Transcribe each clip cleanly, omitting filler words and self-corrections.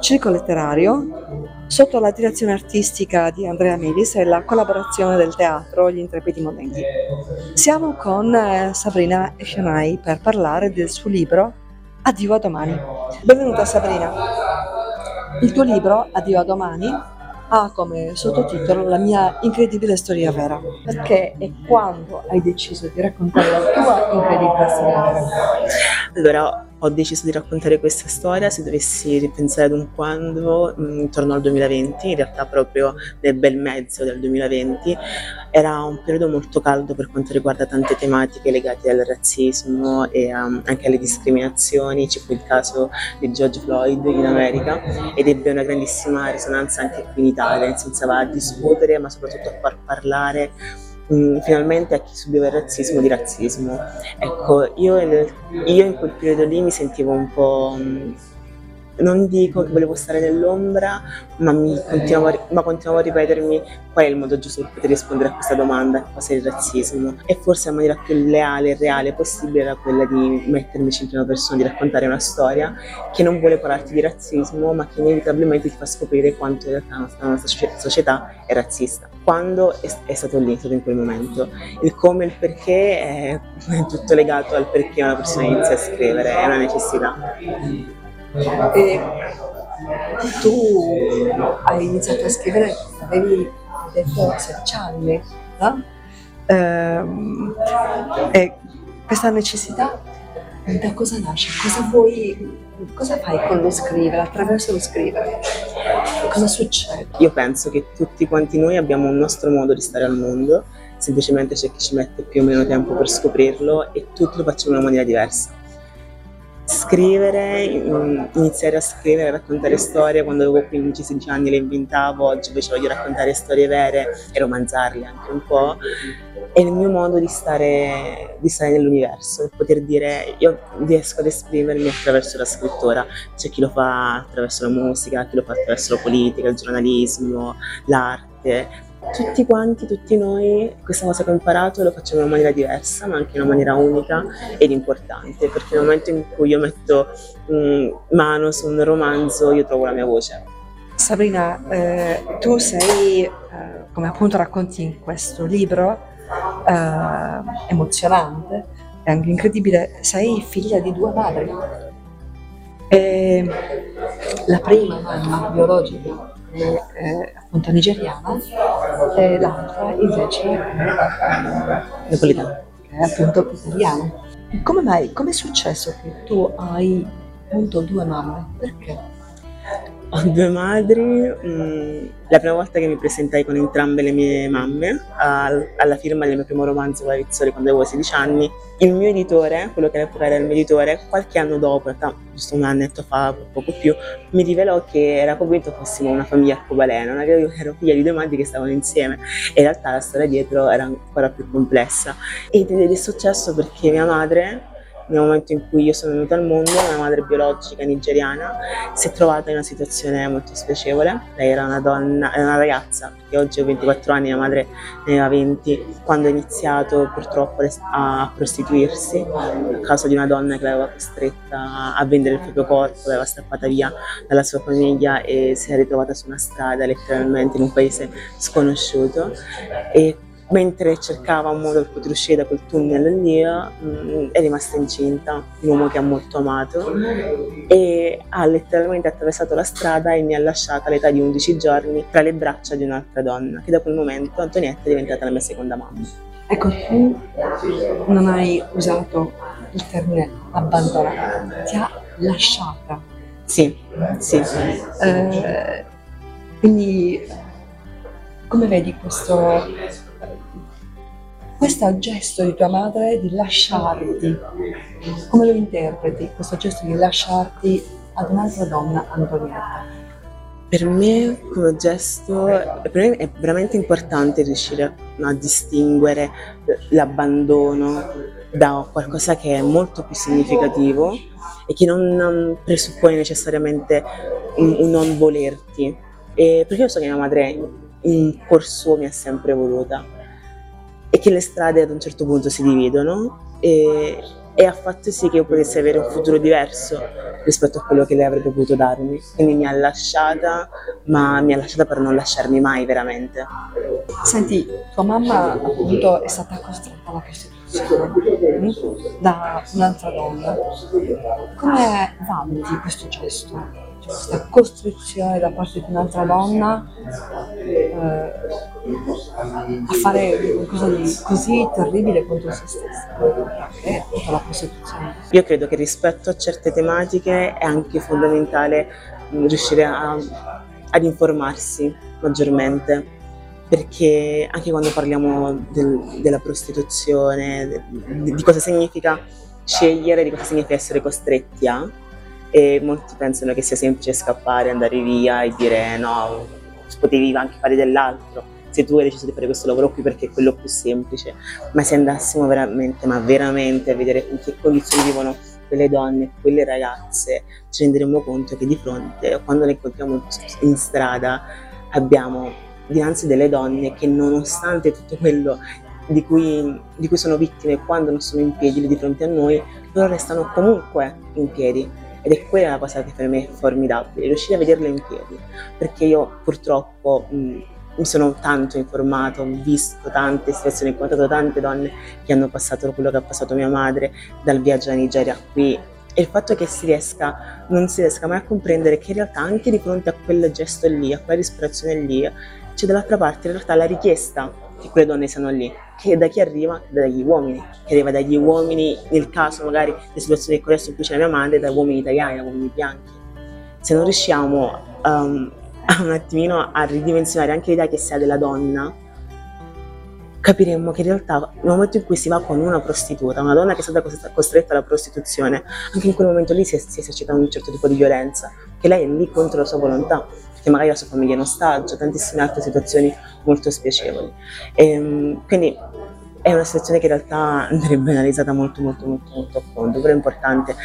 Circo Letterario, sotto la direzione artistica di Andrea Melis e la collaborazione del teatro Gli Intrepidi Monelli. Siamo con Sabrina Efionayi per parlare del suo libro Addio a Domani. Benvenuta Sabrina. Il tuo libro Addio a Domani ha come sottotitolo La mia incredibile storia vera. Perché e quando hai deciso di raccontare la tua incredibile storia vera? Allora, ho deciso di raccontare questa storia, se dovessi ripensare ad un quando, intorno al 2020, in realtà proprio nel bel mezzo del 2020, era un periodo molto caldo per quanto riguarda tante tematiche legate al razzismo e anche alle discriminazioni. C'è poi il caso di George Floyd in America ed ebbe una grandissima risonanza anche qui in Italia, nel senso va a discutere ma soprattutto a far parlare finalmente a chi subiva il razzismo di razzismo. Ecco, io in quel periodo lì mi sentivo un po', non dico che volevo stare nell'ombra, ma continuavo a ripetermi qual è il modo giusto per poter rispondere a questa domanda, cosa è il razzismo, e forse la maniera più leale e reale possibile era quella di mettermi in prima persona, di raccontare una storia che non vuole parlarti di razzismo ma che inevitabilmente ti fa scoprire quanto in realtà la nostra società è razzista. Quando è stato lì, è stato in quel momento. Il come e il perché è tutto legato al perché una persona inizia a scrivere, è una necessità. E tu hai iniziato a scrivere, avevi detto 16 anni, no? E questa necessità da cosa nasce? Cosa fai con lo scrivere, attraverso lo scrivere? Cosa succede? Io penso che tutti quanti noi abbiamo un nostro modo di stare al mondo, semplicemente c'è chi ci mette più o meno tempo per scoprirlo e tutti lo facciamo in una maniera diversa. Scrivere, iniziare a scrivere, a raccontare storie, quando avevo 15-16 anni le inventavo, oggi invece voglio raccontare storie vere e romanzarle anche un po', è il mio modo di stare nell'universo, per poter dire io riesco ad esprimermi attraverso la scrittura. C'è chi lo fa attraverso la musica, chi lo fa attraverso la politica, il giornalismo, l'arte. Tutti quanti, tutti noi, questa cosa che ho imparato lo facciamo in una maniera diversa, ma anche in una maniera unica ed importante, perché nel momento in cui io metto mano su un romanzo io trovo la mia voce. Sabrina, tu sei, come appunto racconti in questo libro, emozionante e anche incredibile, sei figlia di due madri. La prima mamma biologica è appunto nigeriana e l'altra invece napoletana, che è appunto italiana. Come mai? Come è successo che tu hai appunto due mamme? Perché? Ho due madri. La prima volta che mi presentai con entrambe le mie mamme alla firma del mio primo romanzo con la Rizzoli, quando avevo 16 anni, il mio editore, quello che all'epoca era il mio editore, qualche anno dopo, in realtà giusto un annetto fa, poco più, mi rivelò che era convinto fossimo una famiglia arcobaleno, una figlia di due madri che stavano insieme, e in realtà la storia dietro era ancora più complessa. Ed è successo perché mia madre, nel momento in cui io sono venuta al mondo, mia madre biologica nigeriana si è trovata in una situazione molto spiacevole. Lei era una ragazza, perché oggi ho 24 anni, mia madre ne aveva 20, quando ha iniziato purtroppo a prostituirsi a causa di una donna che l'aveva costretta a vendere il proprio corpo, l'aveva strappata via dalla sua famiglia e si è ritrovata su una strada, letteralmente in un paese sconosciuto. E mentre cercava un modo per poter uscire da quel tunnel lì, è rimasta incinta di un uomo che ha molto amato e ha letteralmente attraversato la strada e mi ha lasciata all'età di 11 giorni tra le braccia di un'altra donna, che da quel momento Antonietta è diventata la mia seconda mamma. Ecco, tu non hai usato il termine abbandonata, ti ha lasciata. Sì. Quindi come vedi questo gesto di tua madre di lasciarti, come lo interpreti, questo gesto di lasciarti ad un'altra donna, Antonietta? Per me come gesto è veramente importante riuscire a distinguere l'abbandono da qualcosa che è molto più significativo e che non presuppone necessariamente un non volerti. E perché io so che mia madre in cuor suo mi ha sempre voluta e che le strade ad un certo punto si dividono e ha fatto sì che io potessi avere un futuro diverso rispetto a quello che lei avrebbe potuto darmi. Quindi mi ha lasciata, ma mi ha lasciata per non lasciarmi mai veramente. Senti, tua mamma appunto è stata costretta alla prostituzione da un'altra donna. Come valuti questo gesto? Cioè, questa costrizione da parte di un'altra donna a fare qualcosa di così terribile contro se stessa e contro la prostituzione? Io credo che rispetto a certe tematiche è anche fondamentale riuscire ad informarsi maggiormente, perché anche quando parliamo della prostituzione, di cosa significa scegliere, di cosa significa essere costretti a, e molti pensano che sia semplice scappare, andare via e dire no, potevi anche fare dell'altro, se tu hai deciso di fare questo lavoro qui perché è quello più semplice. Ma se andassimo veramente, ma veramente a vedere in che condizioni vivono quelle donne, quelle ragazze, ci renderemo conto che di fronte, quando le incontriamo in strada, abbiamo dinanzi delle donne che nonostante tutto quello di cui sono vittime quando non sono in piedi di fronte a noi, loro restano comunque in piedi. Ed è quella la cosa che per me è formidabile, riuscire a vederla in piedi, perché io purtroppo mi sono tanto informato, ho visto tante situazioni, ho incontrato tante donne che hanno passato quello che ha passato mia madre, dal viaggio alla Nigeria qui, e il fatto che non si riesca mai a comprendere che in realtà anche di fronte a quel gesto lì, a quella disperazione lì, c'è dall'altra parte in realtà la richiesta che quelle donne siano lì, che da chi arriva? Dagli uomini, che arriva dagli uomini, nel caso magari le situazioni che adesso in cui c'è mia madre, da uomini italiani, da uomini bianchi. Se non riusciamo un attimino a ridimensionare anche l'idea che si ha della donna, capiremmo che in realtà nel momento in cui si va con una prostituta, una donna che è stata costretta alla prostituzione, anche in quel momento lì si esercita un certo tipo di violenza, che lei è lì contro la sua volontà, che magari la sua famiglia è in ostaggio, tantissime altre situazioni molto spiacevoli. Quindi è una situazione che in realtà andrebbe analizzata molto a fondo, però è importante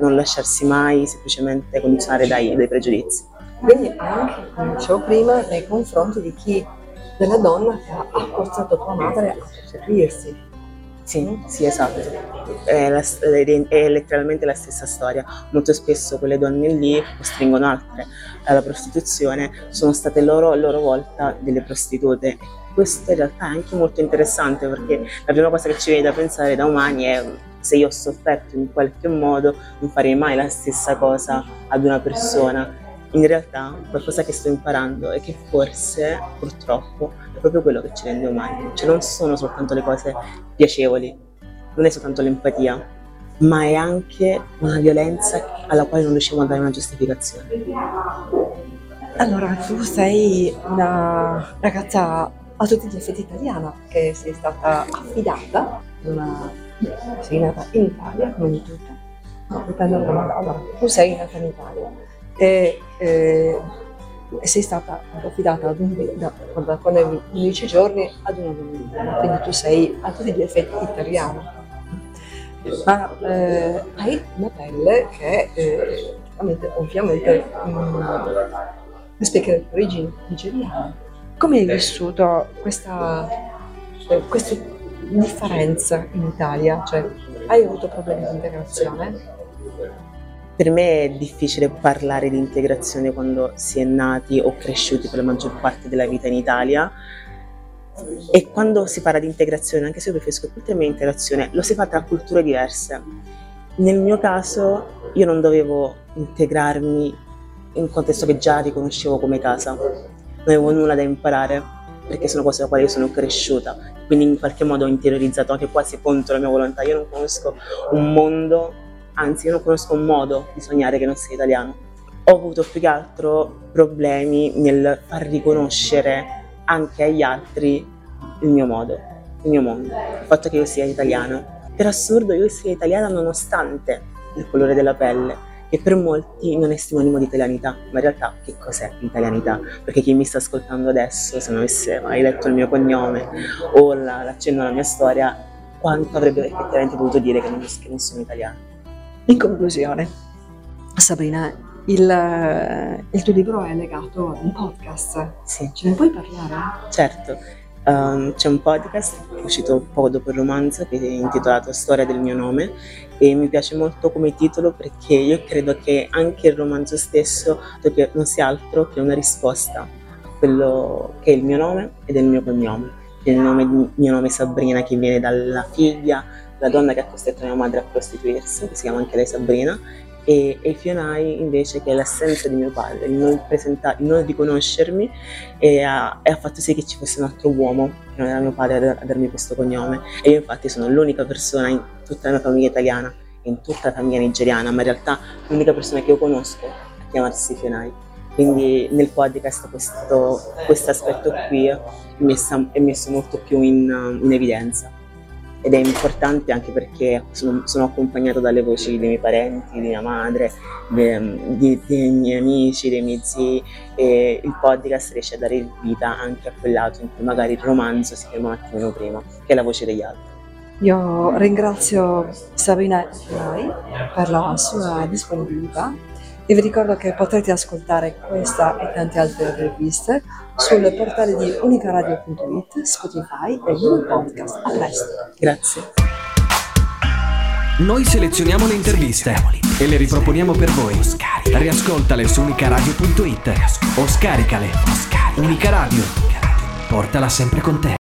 non lasciarsi mai semplicemente condizionare dai pregiudizi. Quindi anche, come dicevo prima, nei confronti della donna che ha forzato tua madre a prostituirsi. Sì, esatto, è letteralmente la stessa storia. Molto spesso quelle donne lì costringono altre alla prostituzione, sono state loro a loro volta delle prostitute. Questo in realtà è anche molto interessante, perché la prima cosa che ci viene da pensare da umani è: se io ho sofferto in qualche modo, non farei mai la stessa cosa ad una persona. In realtà qualcosa che sto imparando è che forse, purtroppo, è proprio quello che ci rende umani. Cioè non sono soltanto le cose piacevoli, non è soltanto l'empatia, ma è anche una violenza alla quale non riusciamo a dare una giustificazione. Allora, tu sei una ragazza a tutti gli effetti italiana, perché sei stata affidata, sei nata in Italia, come tutto. Tu sei nata in Italia. E sei stata affidata da quando avevi 11 giorni ad una bambina, quindi tu sei a tutti gli effetti italiana, ma hai una pelle che ovviamente rispecchia le tue origini nigeriane. Come hai vissuto questa differenza in Italia? Cioè, hai avuto problemi di integrazione? Per me è difficile parlare di integrazione quando si è nati o cresciuti per la maggior parte della vita in Italia, e quando si parla di integrazione, anche se io preferisco più il termine integrazione, lo si fa tra culture diverse. Nel mio caso io non dovevo integrarmi in un contesto che già riconoscevo come casa, non avevo nulla da imparare perché sono cose da quali io sono cresciuta, quindi in qualche modo ho interiorizzato anche quasi contro la mia volontà. Io non conosco un mondo, anzi io non conosco un modo di sognare che non sia italiano. Ho avuto più che altro problemi nel far riconoscere anche agli altri il mio modo, il mio mondo, il fatto che io sia italiana. Per assurdo io sia italiana nonostante il colore della pelle, e per molti non è sinonimo di italianità, ma in realtà che cos'è l'italianità? Perché chi mi sta ascoltando adesso, se non avesse mai letto il mio cognome o l'accenno alla mia storia, quanto avrebbe effettivamente potuto dire che non sono italiana? In conclusione, Sabrina, il tuo libro è legato a un podcast, sì. Ce ne puoi parlare? Certo, c'è un podcast uscito poco dopo il romanzo che è intitolato Storia del mio nome e mi piace molto come titolo perché io credo che anche il romanzo stesso non sia altro che una risposta a quello che è il mio nome ed è il mio cognome. Il mio nome è Sabrina, che viene dalla figlia, la donna che ha costretto mia madre a prostituirsi, che si chiama anche lei Sabrina, e Efionayi invece, che è l'assenza di mio padre, il non riconoscermi, e ha fatto sì che ci fosse un altro uomo che non era mio padre a darmi questo cognome. E io infatti sono l'unica persona in tutta la mia famiglia italiana, in tutta la famiglia nigeriana, ma in realtà l'unica persona che io conosco a chiamarsi Efionayi. Quindi nel podcast questo aspetto qui è messo molto più in evidenza. Ed è importante anche perché sono accompagnato dalle voci dei miei parenti, di mia madre, dei miei amici, dei miei zii, e il podcast riesce a dare vita anche a quel lato in cui magari il romanzo si ferma un attimino prima, che è la voce degli altri. Io ringrazio Sabrina Efionayi per la sua disponibilità e vi ricordo che potrete ascoltare questa e tante altre interviste sul portale di Unicaradio.it, Spotify e Google Podcast. A presto. Grazie. Noi selezioniamo le interviste e le riproponiamo per voi. Riascoltale su Unicaradio.it o scaricale. Unicaradio. Portala sempre con te.